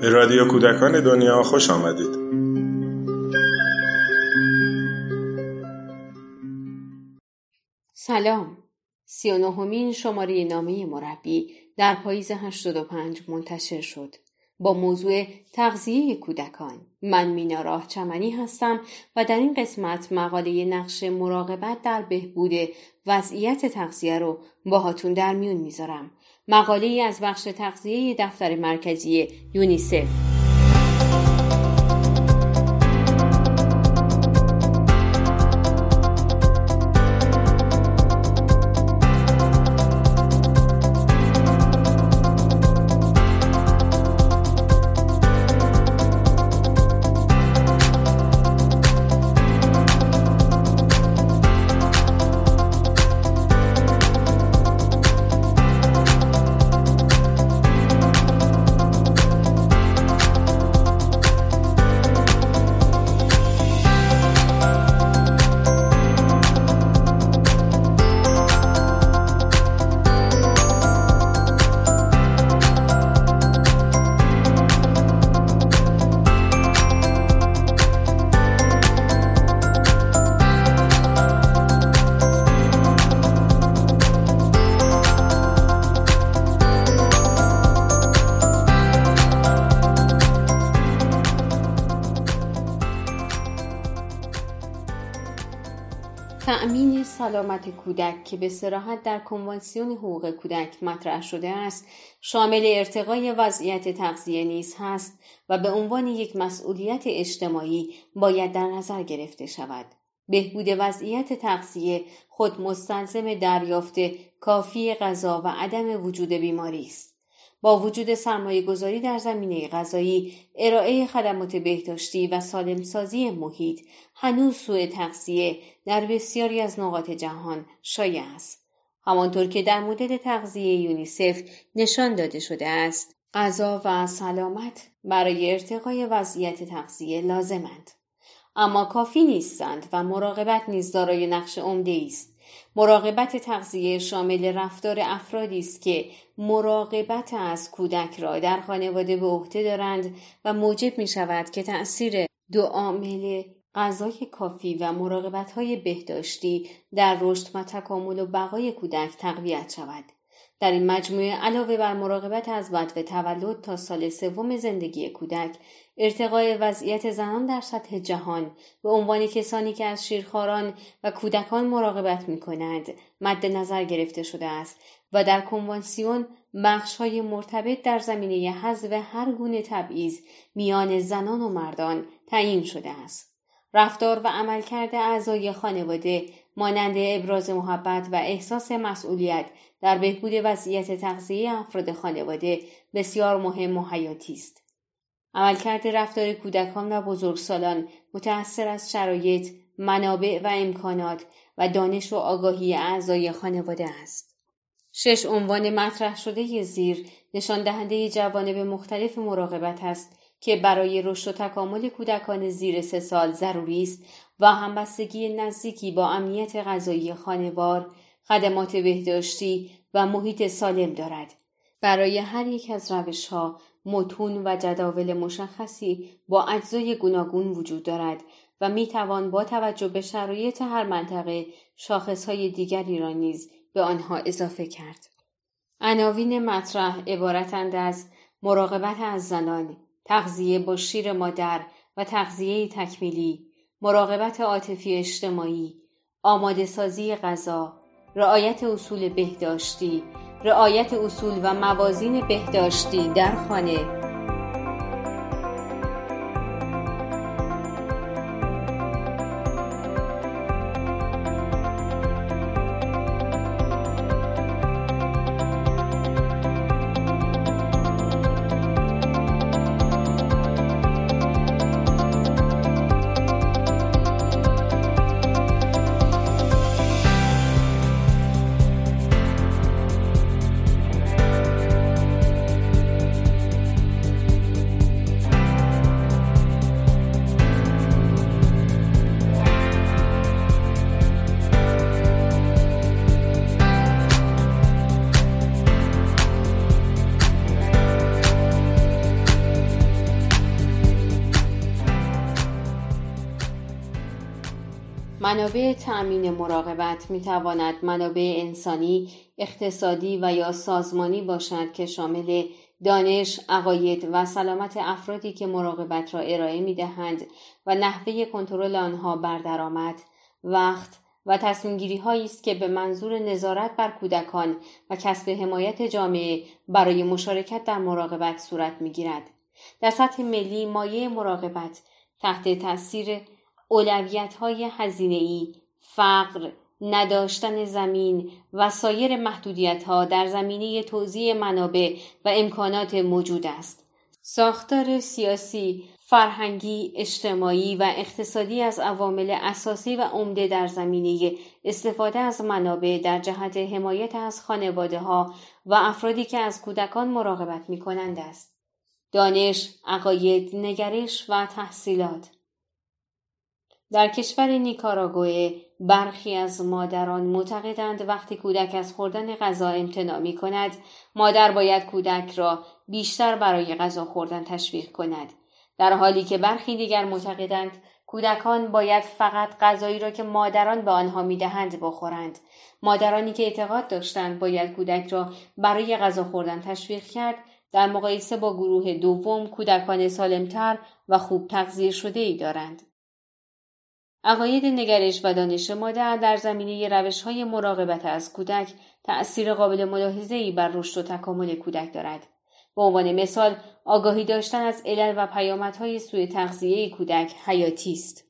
به رادیو کودکان دنیا خوش آمدید. سلام. 39مین شماره نامه مربی در پاییز 85 منتشر شد با موضوع تغذیه کودکان. من مینا راه چمنی هستم و در این قسمت مقاله نقش مراقبت در بهبود وضعیت تغذیه رو باهاتون در میون میذارم. مقاله‌ای از بخش تغذیه دفتر مرکزی یونیسف. تأمین سلامت کودک که به صراحت در کنوانسیون حقوق کودک مطرح شده است، شامل ارتقای وضعیت تغذیه نیز هست و به عنوان یک مسئولیت اجتماعی باید در نظر گرفته شود. بهبود وضعیت تغذیه خود مستلزم دریافت کافی غذا و عدم وجود بیماری است. با وجود سرمایه‌گذاری در زمینه غذایی، ارائه خدمات بهداشتی و سالمسازی محیط، هنوز سوء تغذیه در بسیاری از نقاط جهان شایع است. همانطور که در مدل تغذیه یونیسف نشان داده شده است، غذا و سلامت برای ارتقای وضعیت تغذیه لازمند، اما کافی نیستند و مراقبت نیز دارای نقش عمده‌ای است. مراقبت تغذیه شامل رفتار افرادی است که مراقبت از کودک را در خانواده به عهده دارند و موجب می شود که تأثیر دو عامل غذای کافی و مراقبت‌های بهداشتی در رشد و تکامل و بقای کودک تقویت شود. در این مجموعه علاوه بر مراقبت از بدو تولد تا سال سوم زندگی کودک، ارتقای وضعیت زنان در سطح جهان به عنوان کسانی که از شیرخواران و کودکان مراقبت می‌کنند مد نظر گرفته شده است و در کنوانسیون بخش‌های مرتبط در زمینه حذف هر گونه تبعیض میان زنان و مردان تعیین شده است. رفتار و عملکرد اعضای خانواده مانند ابراز محبت و احساس مسئولیت در بهبود وضعیت تغذیه افراد خانواده بسیار مهم و حیاتی است. عملکرد رفتار کودکان و بزرگسالان متأثر از شرایط، منابع و امکانات و دانش و آگاهی اعضای خانواده است. 6 عنوان مطرح شده زیر نشان دهنده جوانب مختلف مراقبت است که برای رشد و تکامل کودکان زیر 3 سال ضروری است و همبستگی نزدیکی با امنیت غذایی خانوار، خدمات بهداشتی و محیط سالم دارد. برای هر یک از روش‌ها متون و جداول مشخصی با اجزای گوناگون وجود دارد و میتوان با توجه به شرایط هر منطقه شاخص‌های دیگری را نیز به آنها اضافه کرد. عناوین مطرح عبارتند از مراقبت از زنان، تغذیه با شیر مادر و تغذیه تکمیلی، مراقبت عاطفی اجتماعی، آماده سازی غذا، رعایت اصول بهداشتی، رعایت اصول و موازین بهداشتی در خانه. منابع تأمین مراقبت می‌تواند منابع انسانی، اقتصادی و یا سازمانی باشد که شامل دانش، عقاید و سلامت افرادی که مراقبت را ارائه می‌دهند و نحوه کنترل آنها بر درآمد، وقت و تصمیم‌گیری‌هایی است که به منظور نظارت بر کودکان و کسب حمایت جامعه برای مشارکت در مراقبت صورت می‌گیرد. در سطح ملی مایه مراقبت تحت تأثیر اولویت‌های هزینه‌ای، فقر، نداشتن زمین و سایر محدودیت‌ها در زمینه توزیع منابع و امکانات موجود است. ساختار سیاسی، فرهنگی، اجتماعی و اقتصادی از عوامل اساسی و عمده در زمینه استفاده از منابع در جهت حمایت از خانواده‌ها و افرادی که از کودکان مراقبت می‌کنند است. دانش، عقاید، نگرش و تحصیلات. در کشور نیکاراگوئه برخی از مادران معتقدند وقتی کودک از خوردن غذا امتناع می‌کند، مادر باید کودک را بیشتر برای غذا خوردن تشویق کند، در حالی که برخی دیگر معتقدند کودکان باید فقط غذایی را که مادران به آنها می‌دهند بخورند. مادرانی که اعتقاد داشتند باید کودک را برای غذا خوردن تشویق کرد، در مقایسه با گروه دوم کودکان سالم‌تر و خوب تغذیه شده‌ای دارند. عقاید، نگرش و دانش مادر در زمینه روش‌های مراقبت از کودک تأثیر قابل ملاحظه‌ای بر رشد و تکامل کودک دارد. به عنوان مثال، آگاهی داشتن از علل و پیامدهای سوء تغذیه کودک حیاتی است.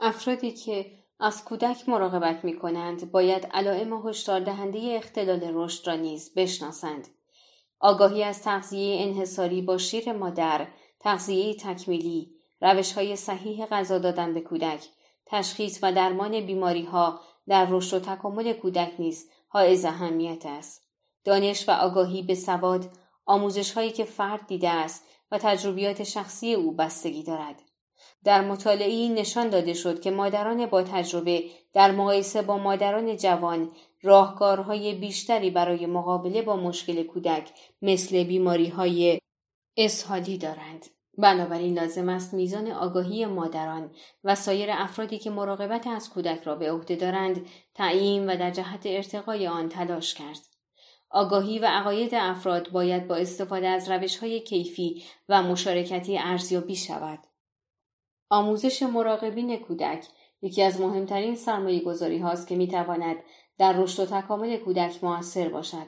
افرادی که از کودک مراقبت می‌کنند باید علائم هشدار دهنده اختلال رشد را نیز بشناسند. آگاهی از تغذیه انحصاری با شیر مادر، تغذیه تکمیلی، روش‌های صحیح غذا دادن به کودک، تشخیص و درمان بیماری‌ها در رشد و تکامل کودک نیز حائز اهمیت است. دانش و آگاهی به سواد، آموزش‌هایی که فرد دیده است و تجربیات شخصی او بستگی دارد. در مطالعه‌ای نشان داده شد که مادران با تجربه در مقایسه با مادران جوان راهکارهای بیشتری برای مقابله با مشکل کودک مثل بیماری‌های اسهالی دارند. بنابراین لازم است میزان آگاهی مادران و سایر افرادی که مراقبت از کودک را به عهده دارند تعیین و در جهت ارتقای آن تلاش کرد. آگاهی و عقاید افراد باید با استفاده از روش‌های کیفی و مشارکتی ارزیابی شود. آموزش مراقبین کودک یکی از مهمترین سرمایه‌گذاری هاست که می‌تواند در رشد و تکامل کودک مؤثر باشد.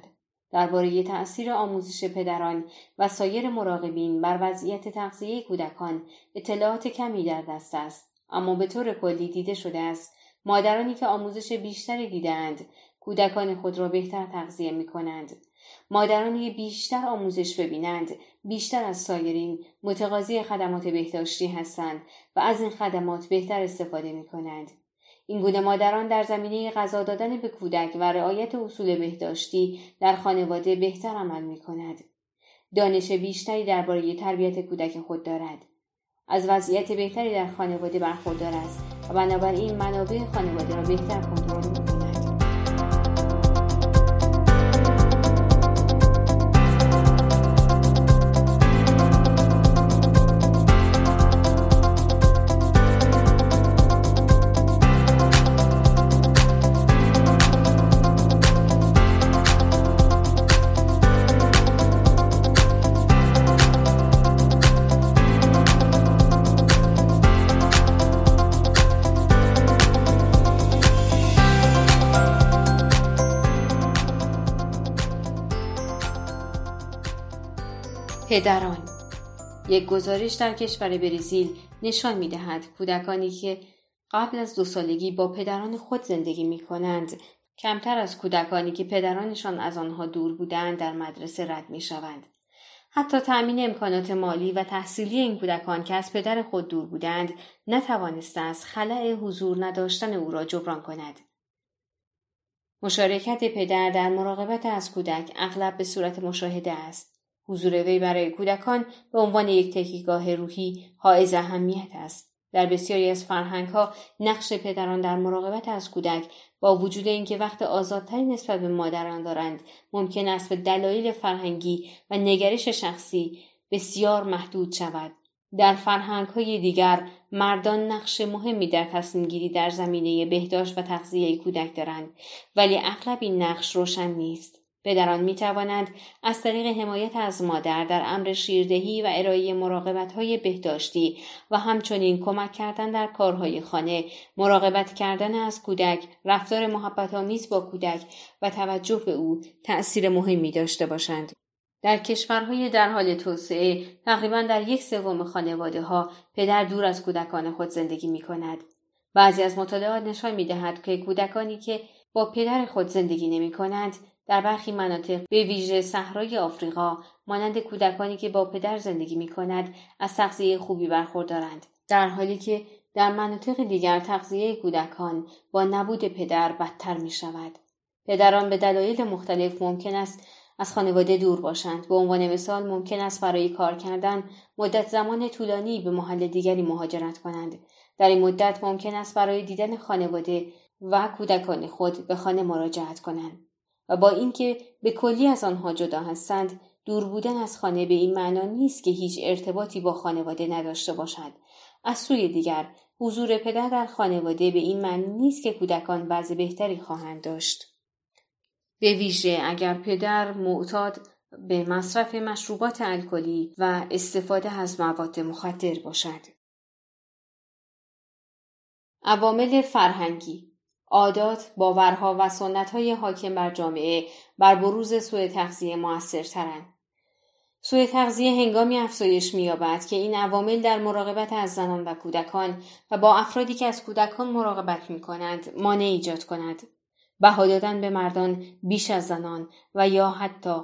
درباره تأثیر آموزش پدران و سایر مراقبین بر وضعیت تغذیه کودکان اطلاعات کمی در دست است، اما به طور کلی دیده شده است مادرانی که آموزش بیشتری دیدند کودکان خود را بهتر تغذیه می‌کنند. مادرانی که بیشتر آموزش ببینند بیشتر از سایرین متقاضی خدمات بهداشتی هستند و از این خدمات بهتر استفاده می‌کنند. این گونه مادران در زمینه غذا دادن به کودک و رعایت اصول بهداشتی در خانواده بهتر عمل می‌کند. دانش بیشتری درباره تربیت کودک خود دارد. از وضعیت بهتری در خانواده برخوردار است و بنابراین منابع خانواده را بهتر کنترل می‌کند. پدران. یک گزارش در کشور برزیل نشان می‌دهد کودکانی که قبل از 2 سالگی با پدران خود زندگی می‌کنند کمتر از کودکانی که پدرانشان از آنها دور بودند در مدرسه رد می‌شوند. حتی تأمین امکانات مالی و تحصیلی این کودکان که از پدر خود دور بودند نتوانسته است خلأ حضور نداشتن او را جبران کند. مشارکت پدر در مراقبت از کودک اغلب به صورت مشاهده است. حضور وی برای کودکان به عنوان یک تکیهگاه روحی حائز اهمیت است. در بسیاری از فرهنگ‌ها نقش پدران در مراقبت از کودک با وجود اینکه وقت آزادتری نسبت به مادران دارند، ممکن است به دلایل فرهنگی و نگرش شخصی بسیار محدود شود. در فرهنگ‌های دیگر مردان نقش مهمی در تصمیم‌گیری در زمینه بهداشت و تغذیه کودک دارند، ولی اغلب این نقش روشن نیست. پدران می‌توانند از طریق حمایت از مادر در امر شیردهی و ارائه مراقبت‌های بهداشتی و همچنین کمک کردن در کارهای خانه، مراقبت کردن از کودک، رفتار محبت‌آمیز با کودک و توجه به او تأثیر مهمی داشته باشند. در کشورهای در حال توسعه تقریباً در 1/3 خانواده‌ها پدر دور از کودکان خود زندگی می‌کند. بعضی از مطالعات نشان می‌دهد که کودکانی که با پدر خود زندگی نمی‌کنند در برخی مناطق به ویژه صحرای آفریقا مانند کودکانی که با پدر زندگی می‌کند از تغذیه خوبی برخوردارند، در حالی که در مناطق دیگر تغذیه کودکان با نبود پدر بدتر می‌شود. پدران به دلایل مختلف ممکن است از خانواده دور باشند. به عنوان مثال ممکن است برای کار کردن مدت زمان طولانی به محل دیگری مهاجرت کنند. در این مدت ممکن است برای دیدن خانواده و کودکان خود به خانه مراجعت کنند و با اینکه به کلی از آنها جدا هستند، دور بودن از خانه به این معنا نیست که هیچ ارتباطی با خانواده نداشته باشد. از سوی دیگر حضور پدر در خانواده به این معنی نیست که کودکان وضع بهتری خواهند داشت، به ویژه اگر پدر معتاد به مصرف مشروبات الکلی و استفاده از مواد مخدر باشد. عوامل فرهنگی، عادات، باورها و سنت‌های حاکم بر جامعه بر بروز سوء تغذیه مؤثرترند. سوء تغذیه هنگامی افزایش می‌یابد که این عوامل در مراقبت از زنان و کودکان و با افرادی که از کودکان مراقبت می‌کنند مانع ایجاد کند. بها دادن به مردان بیش از زنان و یا حتی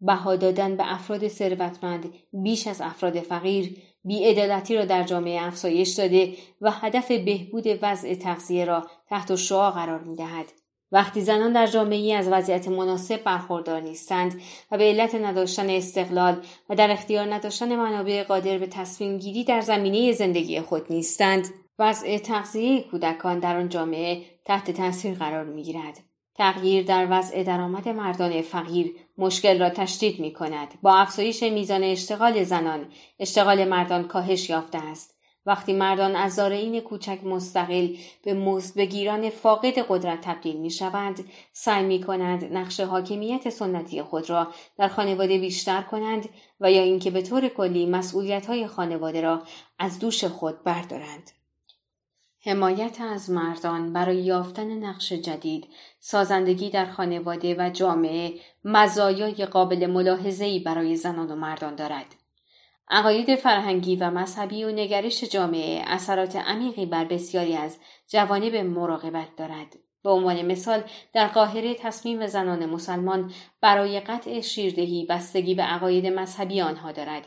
بها دادن به افراد ثروتمند بیش از افراد فقیر، بی‌عدالتی را در جامعه افزایش داده و هدف بهبود وضع تغذیه را تحت شعاع قرار می‌دهد. وقتی زنان در جامعه از وضعیت مناسب برخوردار نیستند و به علت نداشتن استقلال و در اختیار نداشتن منابع قادر به تصمیم گیری در زمینه زندگی خود نیستند، وضع تغذیه کودکان در آن جامعه تحت تاثیر قرار می‌گیرد. تغییر در وضع درآمد مردان فقیر مشکل را تشدید می‌کند. با افزایش میزان اشتغال زنان، اشتغال مردان کاهش یافته است. وقتی مردان از زارعین کوچک مستقل به مزدبگیران فاقد قدرت تبدیل می‌شوند، سعی می‌کنند نقش حاکمیت سنتی خود را در خانواده بیشتر کنند و یا اینکه به طور کلی مسئولیت‌های خانواده را از دوش خود بردارند. حمایت از مردان برای یافتن نقش جدید، سازندگی در خانواده و جامعه مزایای قابل ملاحظه‌ای برای زنان و مردان دارد. عقاید فرهنگی و مذهبی و نگرش جامعه اثرات عمیقی بر بسیاری از جوانب مراقبت دارد. به عنوان مثال در قاهره تصمیم زنان مسلمان برای قطع شیردهی بستگی به عقاید مذهبی آنها دارد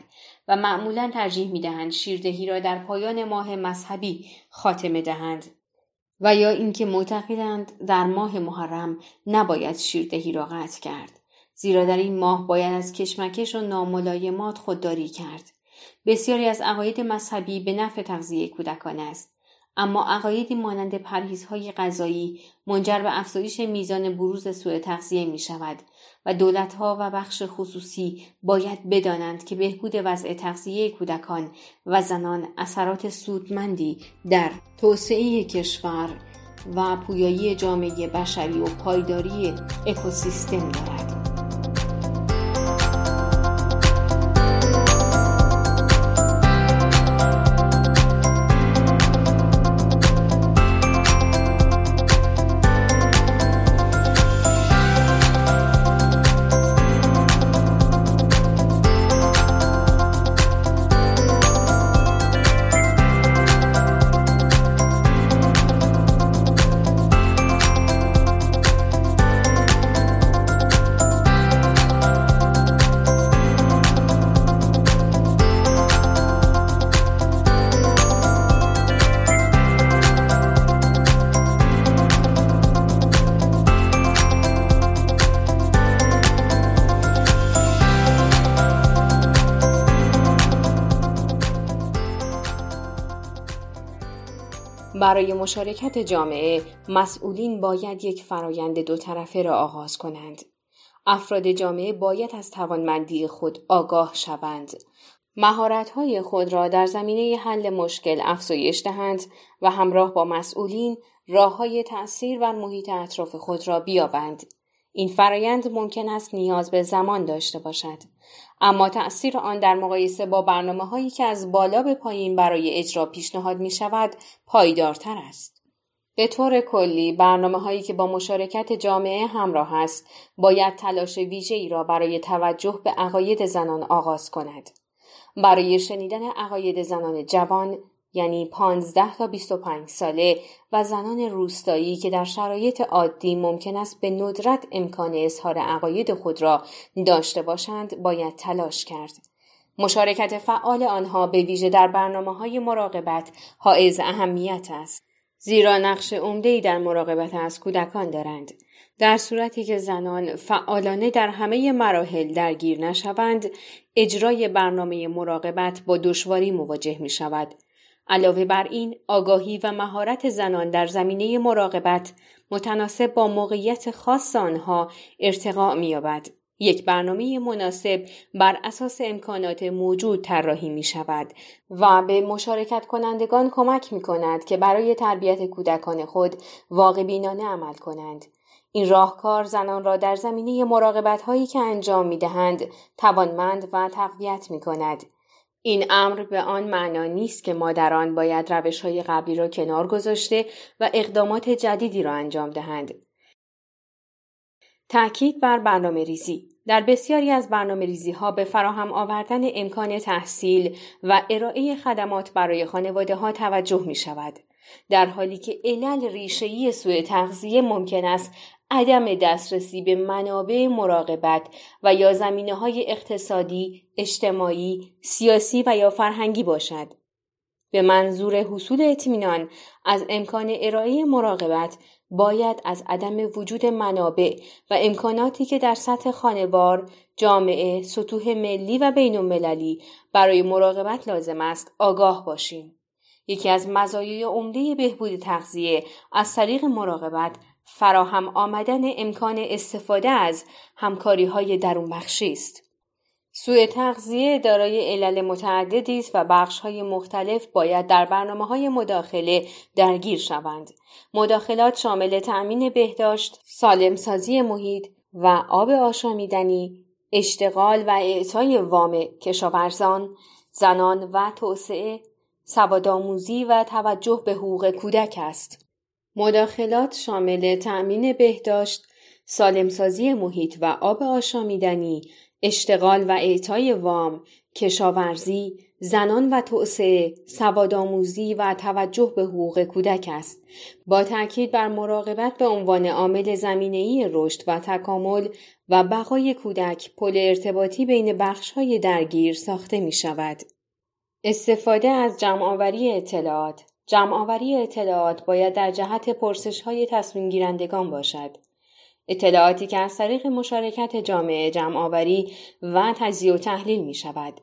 و معمولاً ترجیح می‌دهند شیردهی را در پایان ماه مذهبی خاتمه دهند و یا اینکه معتقدند در ماه محرم نباید شیردهی را قطع کرد، زیرا در این ماه باید از کشمکش و ناملایمات خودداری کرد. بسیاری از عقاید مذهبی به نفع تغذیه کودکان است، اما عقایدی مانند پرهیزهای غذایی منجر به افزایش میزان بروز سوء تغذیه می شود و دولت‌ها و بخش خصوصی باید بدانند که بهبود وضع تغذیه کودکان و زنان اثرات سودمندی در توسعه کشور و پویایی جامعه بشری و پایداری اکوسیستم دارد. برای مشارکت جامعه، مسئولین باید یک فرایند دو طرفه را آغاز کنند. افراد جامعه باید از توانمندی خود آگاه شوند مهارت‌های خود را در زمینه حل مشکل افزایش دهند و همراه با مسئولین راه‌های تأثیر بر محیط اطراف خود را بیابند. این فرایند ممکن است نیاز به زمان داشته باشد، اما تأثیر آن در مقایسه با برنامه‌هایی که از بالا به پایین برای اجرا پیشنهاد می‌شود، پایدارتر است. به طور کلی، برنامه‌هایی که با مشارکت جامعه همراه است، باید تلاش ویژه‌ای را برای توجه به عقاید زنان آغاز کند. برای شنیدن عقاید زنان جوان، یعنی 15 تا 25 ساله و زنان روستایی که در شرایط عادی ممکن است به ندرت امکان اظهار عقاید خود را داشته باشند، باید تلاش کرد. مشارکت فعال آنها به ویژه در برنامه‌های مراقبت حائز اهمیت است، زیرا نقش عمده‌ای در مراقبت از کودکان دارند. در صورتی که زنان فعالانه در همه مراحل درگیر نشوند، اجرای برنامه مراقبت با دشواری مواجه می شود. علاوه بر این، آگاهی و مهارت زنان در زمینه مراقبت متناسب با موقعیت خاص آنها ارتقا می‌یابد. یک برنامه مناسب بر اساس امکانات موجود طراحی می شود و به مشارکت کنندگان کمک می کند که برای تربیت کودکان خود واقع بینانه عمل کنند. این راهکار زنان را در زمینه مراقبت هایی که انجام می دهند توانمند و تقویت می کند. این امر به آن معنا نیست که مادران باید روش های قبلی را کنار گذاشته و اقدامات جدیدی را انجام دهند. تأکید بر برنامه ریزی. در بسیاری از برنامه ریزی ها به فراهم آوردن امکان تحصیل و ارائه خدمات برای خانواده ها توجه می شود، در حالی که علل ریشه‌ای سوء تغذیه ممکن است عدم دسترسی به منابع مراقبت و یا زمینه‌های اقتصادی، اجتماعی، سیاسی و یا فرهنگی باشد. به منظور حصول اطمینان از امکان ارائه مراقبت، باید از عدم وجود منابع و امکاناتی که در سطح خانوار، جامعه، سطوح ملی و بین‌المللی برای مراقبت لازم است آگاه باشیم. یکی از مزایای عمده بهبود تغذیه از طریق مراقبت، فراهم آمدن امکان استفاده از همکاری‌های درون‌بخشی است. سوء تغذیه دارای علل متعددی است و بخش‌های مختلف باید در برنامه‌های مداخله درگیر شوند. مداخلات شامل تأمین بهداشت، سالم‌سازی محیط و آب آشامیدنی، اشتغال و اعطای وام کشاورزان، زنان و توسعه، سوادآموزی و توجه به حقوق کودک است. مداخلات شامل تأمین بهداشت، سالم‌سازی محیط و آب آشامیدنی، اشتغال و اعطای وام، کشاورزی، زنان و توسعه، سوادآموزی و توجه به حقوق کودک است. با تأکید بر مراقبت به عنوان عامل زمینه‌ای رشد و تکامل و بقای کودک، پل ارتباطی بین بخش‌های درگیر ساخته می‌شود. استفاده از جمع‌آوری اطلاعات. جمع‌آوری اطلاعات باید در جهت پرسش‌های تصمیم گیرندگان باشد. اطلاعاتی که از طریق مشارکت جامعه جمع‌آوری و تجزیه و تحلیل می شود،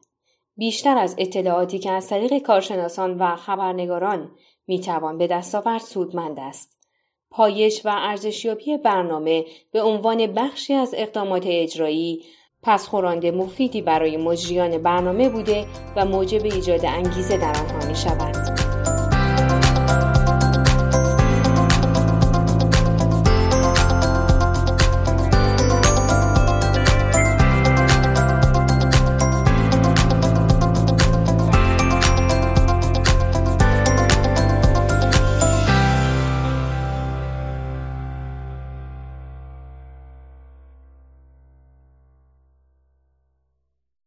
بیشتر از اطلاعاتی که از طریق کارشناسان و خبرنگاران می توان به دست آورد سودمند است. پایش و ارزشیابی برنامه به عنوان بخشی از اقدامات اجرایی، پسخورانده مفیدی برای مجریان برنامه بوده و موجب ایجاد انگیزه در آنها می شود.